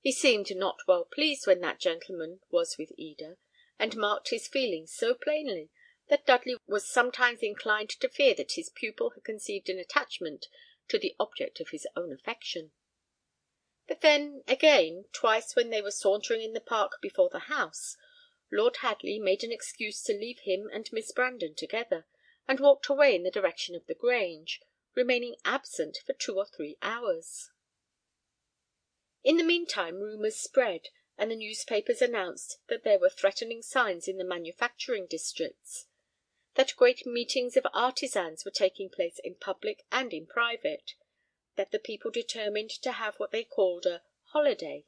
He seemed not well pleased when that gentleman was with Eda, and marked his feelings so plainly that Dudley was sometimes inclined to fear that his pupil had conceived an attachment to the object of his own affection. But then, again, twice when they were sauntering in the park before the house, Lord Hadley made an excuse to leave him and Miss Brandon together, and walked away in the direction of the Grange, remaining absent for 2 or 3 hours. In the meantime, rumours spread, and the newspapers announced that there were threatening signs in the manufacturing districts, that great meetings of artisans were taking place in public and in private, that the people determined to have what they called a holiday,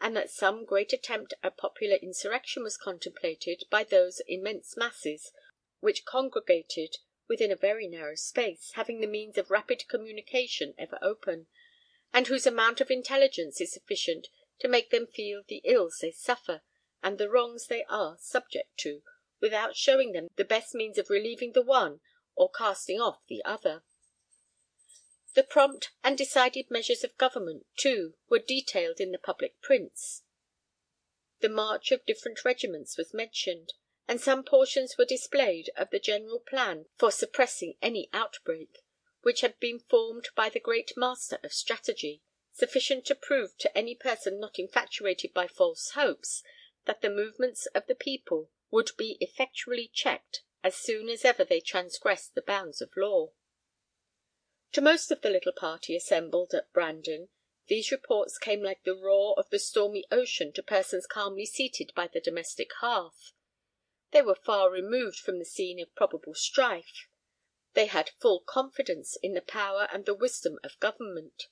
and that some great attempt at popular insurrection was contemplated by those immense masses which congregated within a very narrow space, having the means of rapid communication ever open, and whose amount of intelligence is sufficient to make them feel the ills they suffer and the wrongs they are subject to, without showing them the best means of relieving the one or casting off the other. The prompt and decided measures of government, too, were detailed in the public prints. The march of different regiments was mentioned, and some portions were displayed of the general plan for suppressing any outbreak, which had been formed by the great master of strategy, sufficient to prove to any person not infatuated by false hopes that the movements of the people would be effectually checked as soon as ever they transgressed the bounds of law. To most of the little party assembled at Brandon, these reports came like the roar of the stormy ocean to persons calmly seated by the domestic hearth. They were far removed from the scene of probable strife. They had full confidence in the power and the wisdom of government.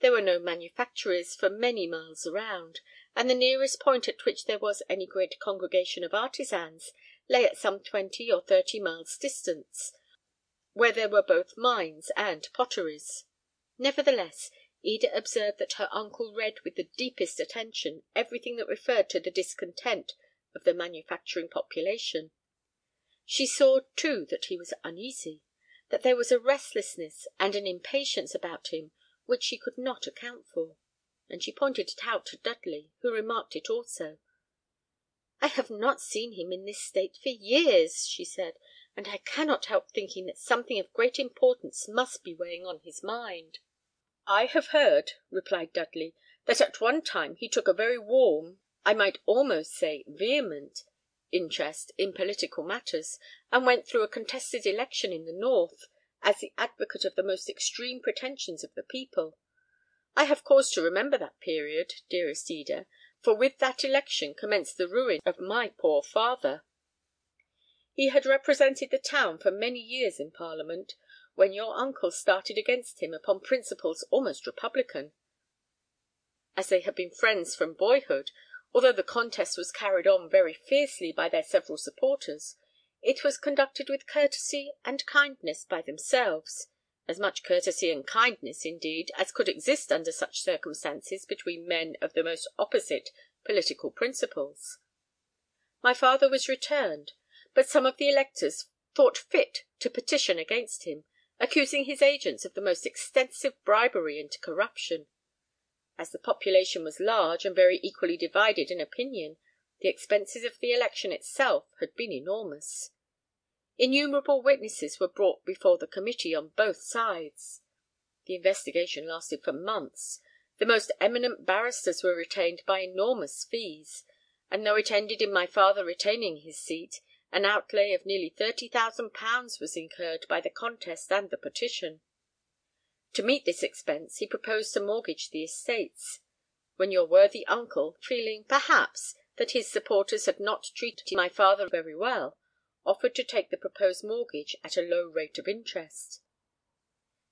There were no manufactories for many miles around, and the nearest point at which there was any great congregation of artisans lay at some 20 or 30 miles distance, where there were both mines and potteries. Nevertheless, Eda observed that her uncle read with the deepest attention everything that referred to the discontent of the manufacturing population. She saw, too, that he was uneasy, that there was a restlessness and an impatience about him which she could not account for, and she pointed it out to Dudley, who remarked it also. "I have not seen him in this state for years," she said, "and I cannot help thinking that something of great importance must be weighing on his mind." "I have heard," replied Dudley, "that at one time he took a very warm, I might almost say vehement, interest in political matters, and went through a contested election in the north as the advocate of the most extreme pretensions of the people. I have cause to remember that period, dearest Eda, for with that election commenced the ruin of my poor father. He had represented the town for many years in Parliament, when your uncle started against him upon principles almost republican, as they had been friends from boyhood. Although the contest was carried on very fiercely by their several supporters, it was conducted with courtesy and kindness by themselves, as much courtesy and kindness, indeed, as could exist under such circumstances between men of the most opposite political principles. My father was returned, but some of the electors thought fit to petition against him, accusing his agents of the most extensive bribery and corruption. As the population was large and very equally divided in opinion, the expenses of the election itself had been enormous. Innumerable witnesses were brought before the committee on both sides. The investigation lasted for months. The most eminent barristers were retained by enormous fees, and though it ended in my father retaining his seat, an outlay of nearly £30,000 was incurred by the contest and the petition. To meet this expense, he proposed to mortgage the estates, when your worthy uncle, feeling, perhaps, that his supporters had not treated my father very well, offered to take the proposed mortgage at a low rate of interest.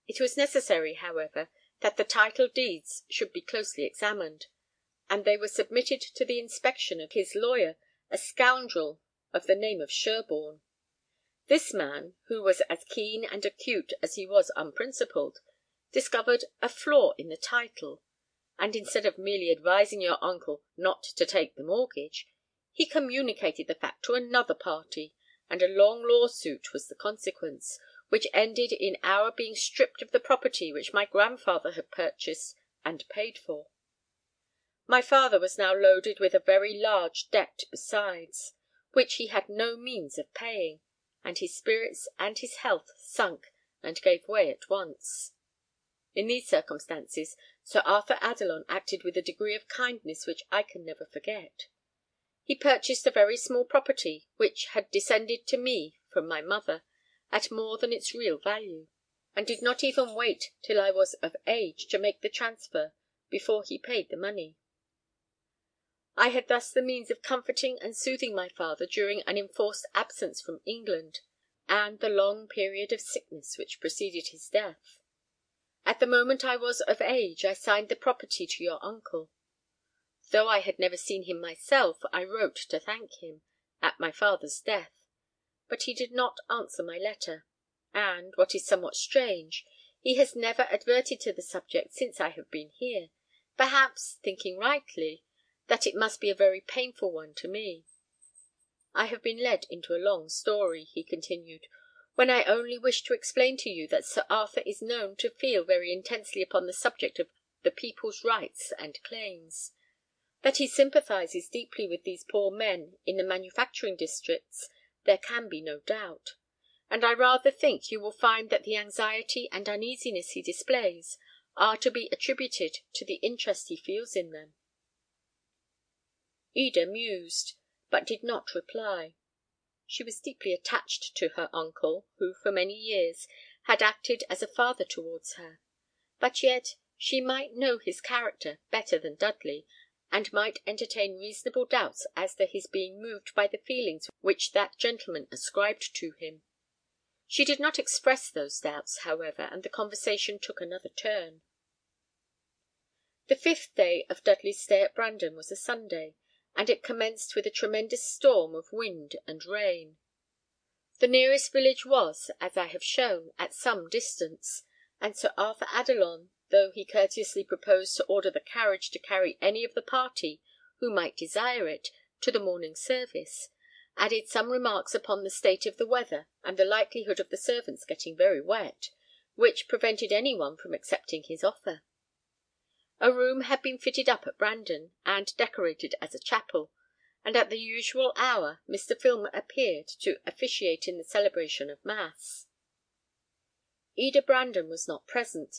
It was necessary, however, that the title deeds should be closely examined, and they were submitted to the inspection of his lawyer, a scoundrel of the name of Sherborne. This man, who was as keen and acute as he was unprincipled, discovered a flaw in the title, and instead of merely advising your uncle not to take the mortgage, he communicated the fact to another party, and a long lawsuit was the consequence, which ended in our being stripped of the property which my grandfather had purchased and paid for. My father was now loaded with a very large debt besides, which he had no means of paying, and his spirits and his health sunk and gave way at once. In these circumstances, Sir Arthur Adelon acted with a degree of kindness which I can never forget. He purchased a very small property, which had descended to me from my mother, at more than its real value, and did not even wait till I was of age to make the transfer before he paid the money. I had thus the means of comforting and soothing my father during an enforced absence from England, and the long period of sickness which preceded his death. At the moment I was of age, I signed the property to your uncle. Though I had never seen him myself, I wrote to thank him, at my father's death, but he did not answer my letter, and, what is somewhat strange, he has never adverted to the subject since I have been here, perhaps thinking rightly that it must be a very painful one to me. I have been led into a long story, he continued, when I only wish to explain to you that Sir Arthur is known to feel very intensely upon the subject of the people's rights and claims, that he sympathizes deeply with these poor men in the manufacturing districts, there can be no doubt, and I rather think you will find that the anxiety and uneasiness he displays are to be attributed to the interest he feels in them. Eda mused, but did not reply. She was deeply attached to her uncle, who for many years had acted as a father towards her, but yet she might know his character better than Dudley, and might entertain reasonable doubts as to his being moved by the feelings which that gentleman ascribed to him. She did not express those doubts, however, and the conversation took another turn. The fifth day of Dudley's stay at Brandon was a Sunday, and it commenced with a tremendous storm of wind and rain. The nearest village was, as I have shown, at some distance, and Sir Arthur Adelon, though he courteously proposed to order the carriage to carry any of the party who might desire it to the morning service, added some remarks upon the state of the weather and the likelihood of the servants getting very wet, which prevented any one from accepting his offer. A room had been fitted up at Brandon and decorated as a chapel, and at the usual hour Mr. Filmer appeared to officiate in the celebration of mass. Eda Brandon was not present,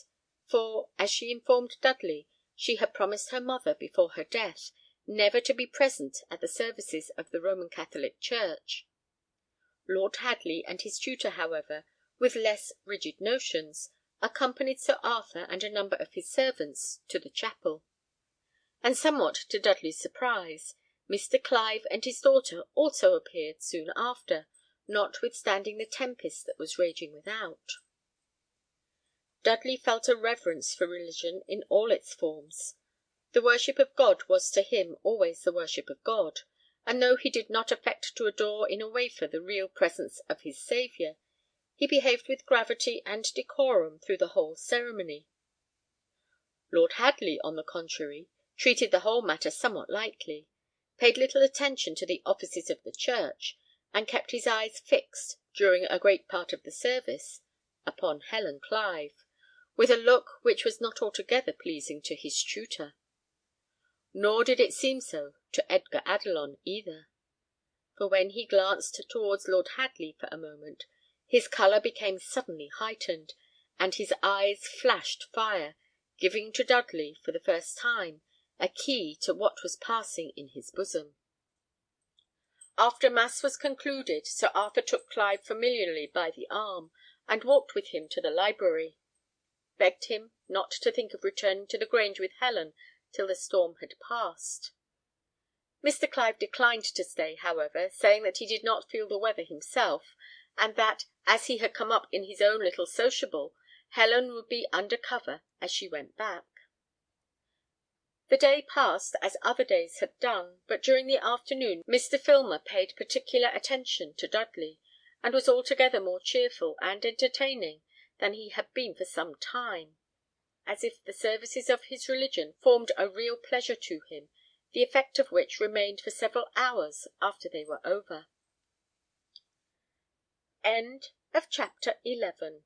for, as she informed Dudley, she had promised her mother before her death never to be present at the services of the Roman Catholic Church. Lord Hadley and his tutor, however, with less rigid notions, accompanied Sir Arthur and a number of his servants to the chapel. And somewhat to Dudley's surprise, Mr. Clive and his daughter also appeared soon after, notwithstanding the tempest that was raging without. Dudley felt a reverence for religion in all its forms. The worship of God was to him always the worship of God, and though he did not affect to adore in a wafer the real presence of his Saviour, he behaved with gravity and decorum through the whole ceremony. Lord Hadley, on the contrary, treated the whole matter somewhat lightly, paid little attention to the offices of the church, and kept his eyes fixed, during a great part of the service, upon Helen Clive, with a look which was not altogether pleasing to his tutor. Nor did it seem so to Edgar Adelon either, for when he glanced towards Lord Hadley for a moment, his colour became suddenly heightened, and his eyes flashed fire, giving to Dudley, for the first time, a key to what was passing in his bosom. After mass was concluded, Sir Arthur took Clive familiarly by the arm, and walked with him to the library, begged him not to think of returning to the Grange with Helen till the storm had passed. Mr. Clive declined to stay, however, saying that he did not feel the weather himself, and that, as he had come up in his own little sociable, Helen would be under cover as she went back. The day passed as other days had done, but during the afternoon Mr. Filmer paid particular attention to Dudley, and was altogether more cheerful and entertaining than he had been for some time. As if the services of his religion formed a real pleasure to him, the effect of which remained for several hours after they were over. End of chapter 11.